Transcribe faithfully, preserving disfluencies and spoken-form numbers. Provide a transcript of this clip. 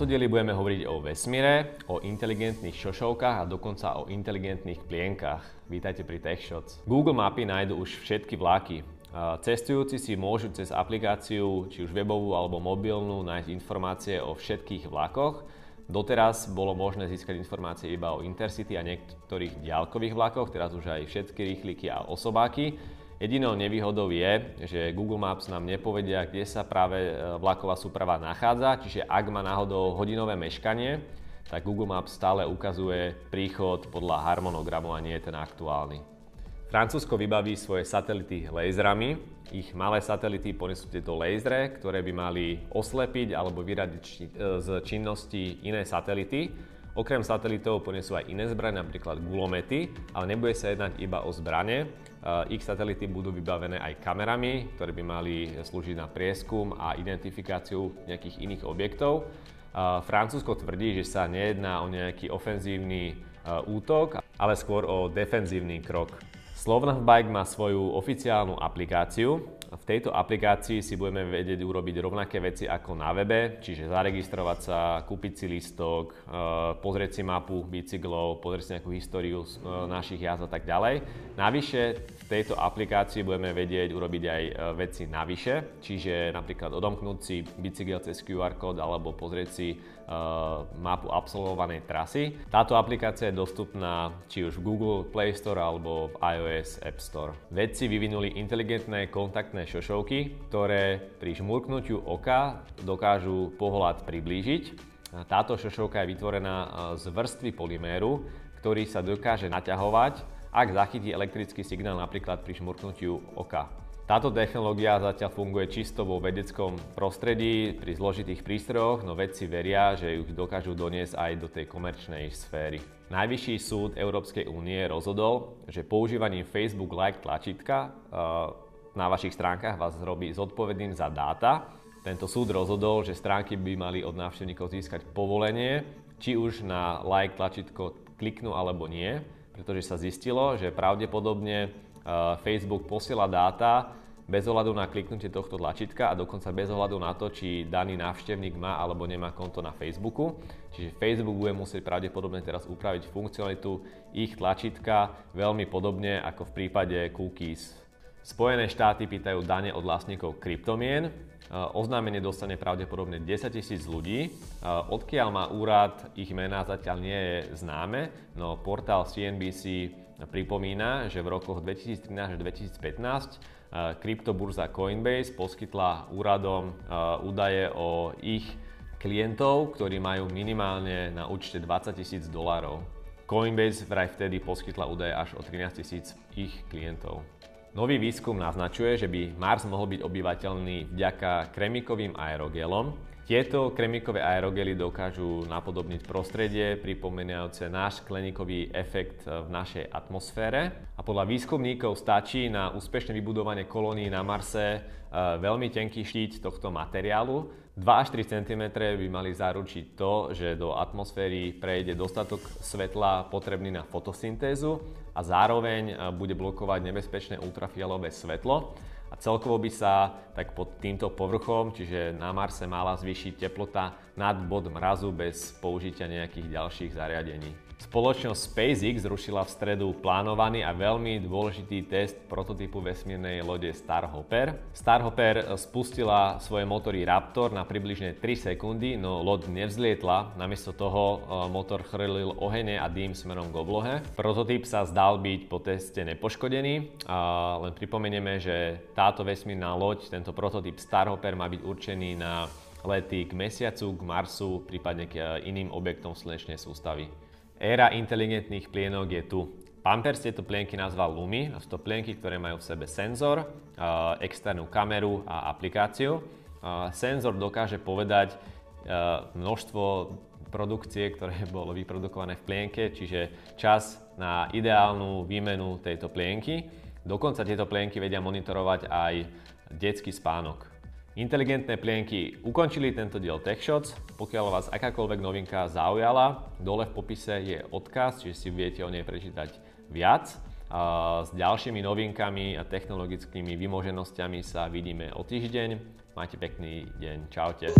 tomto dieli budeme hovoriť o vesmíre, o inteligentných šošovkách a dokonca o inteligentných plienkach. Vítajte pri TechShots. Google mapy nájdú už všetky vláky. Cestujúci si môžu cez aplikáciu, či už webovú alebo mobilnú, nájsť informácie o všetkých vlakoch. Doteraz bolo možné získať informácie iba o Intercity a niektorých diaľkových vlakoch, teraz už aj všetky rýchliky a osobáky. Jedinou nevýhodou je, že Google Maps nám nepovedia, kde sa práve vlaková súprava nachádza, čiže ak má náhodou hodinové meškanie, tak Google Maps stále ukazuje príchod podľa harmonogramu a nie je ten aktuálny. Francúzsko vybaví svoje satelity laserami. Ich malé satelity ponesú tieto lasery, ktoré by mali oslepiť alebo vyradiť z činnosti iné satelity. Okrem satelitov ponesú aj iné zbrane, napríklad gulomety, ale nebude sa jednať iba o zbrane. Ich satelity budú vybavené aj kamerami, ktoré by mali slúžiť na prieskum a identifikáciu nejakých iných objektov. Francúzsko tvrdí, že sa nejedná o nejaký ofenzívny útok, ale skôr o defenzívny krok. Slovnavbike má svoju oficiálnu aplikáciu. V tejto aplikácii si budeme vedieť urobiť rovnaké veci ako na webe, čiže zaregistrovať sa, kúpiť si lístok, pozrieť si mapu bicyklov, pozrieť si nejakú históriu našich jazd a tak ďalej. Navyše v tejto aplikácii budeme vedieť urobiť aj veci navyše, čiže napríklad odomknúť si bicykel cez kjú ár kód alebo pozrieť si mapu absolvovanej trasy. Táto aplikácia je dostupná či už v Google Play Store alebo v iOS App Store. Vedci vyvinuli inteligentné kontaktné šošovky, ktoré pri žmurknutiu oka dokážu pohľad priblížiť. Táto šošovka je vytvorená z vrstvy polyméru, ktorý sa dokáže naťahovať, ak zachytí elektrický signál napríklad pri žmurknutiu oka. Táto technológia zatiaľ funguje čisto vo vedeckom prostredí, pri zložitých prístrojoch, no vedci veria, že ju dokážu doniesť aj do tej komerčnej sféry. Najvyšší súd Európskej únie rozhodol, že používaním Facebook Like tlačítka na vašich stránkach vás robí zodpovedným za dáta. Tento súd rozhodol, že stránky by mali od návštevníkov získať povolenie, či už na like tlačítko kliknú alebo nie, pretože sa zistilo, že pravdepodobne Facebook posiela dáta bez ohľadu na kliknutie tohto tlačítka a dokonca bez ohľadu na to, či daný návštevník má alebo nemá konto na Facebooku. Čiže Facebook bude musieť pravdepodobne teraz upraviť funkcionalitu ich tlačítka veľmi podobne ako v prípade cookies. Spojené štáty pýtajú dane od vlastníkov kryptomien. Oznámenie dostane pravdepodobne desaťtisíc ľudí. Odkiaľ má úrad, ich mená zatiaľ nie je známe, no portál C N B C pripomína, že v rokoch dvetisíctrinásť až dvetisícpätnásť kryptoburza Coinbase poskytla úradom údaje o ich klientov, ktorí majú minimálne na účte dvadsaťtisíc dolárov. Coinbase vraj vtedy poskytla údaje až o trinásťtisíc ich klientov. Nový výskum naznačuje, že by Mars mohol byť obývateľný vďaka kremikovým aerogelom. Tieto kremikové aerogely dokážu napodobniť prostredie, pripomínajúce náš skleníkový efekt v našej atmosfére. A podľa výskumníkov stačí na úspešné vybudovanie kolónií na Marse veľmi tenký štít tohto materiálu. dva až tri centimetre by mali zaručiť to, že do atmosféry prejde dostatok svetla potrebný na fotosyntézu a zároveň bude blokovať nebezpečné ultrafialové svetlo. A celkovo by sa tak pod týmto povrchom, čiže na Marse, mala zvýšiť teplota nad bod mrazu bez použitia nejakých ďalších zariadení. Spoločnosť SpaceX zrušila v stredu plánovaný a veľmi dôležitý test prototypu vesmírnej lode Starhopper. Starhopper spustila svoje motory Raptor na približne tri sekundy, no loď nevzlietla, namiesto toho motor chrlil ohene a dým smerom k oblohe. Prototyp sa zdal byť po teste nepoškodený, a len pripomenieme, že táto vesmírna loď, tento prototyp Starhopper, má byť určený na lety k Mesiacu, k Marsu, prípadne k iným objektom slnečnej sústavy. Éra inteligentných plienok je tu. Pampers tieto plienky nazval Lumi. Sú to plienky, ktoré majú v sebe senzor, externú kameru a aplikáciu. Senzor dokáže povedať množstvo produkcie, ktoré bolo vyprodukované v plienke, čiže čas na ideálnu výmenu tejto plienky. Dokonca tieto plienky vedia monitorovať aj detský spánok. Inteligentné plienky ukončili tento diel TechShots. Pokiaľ vás akákoľvek novinka zaujala, dole v popise je odkaz, čiže si viete o nej prečítať viac. A s ďalšími novinkami a technologickými vymoženostiami sa vidíme o týždeň. Majte pekný deň. Čaute.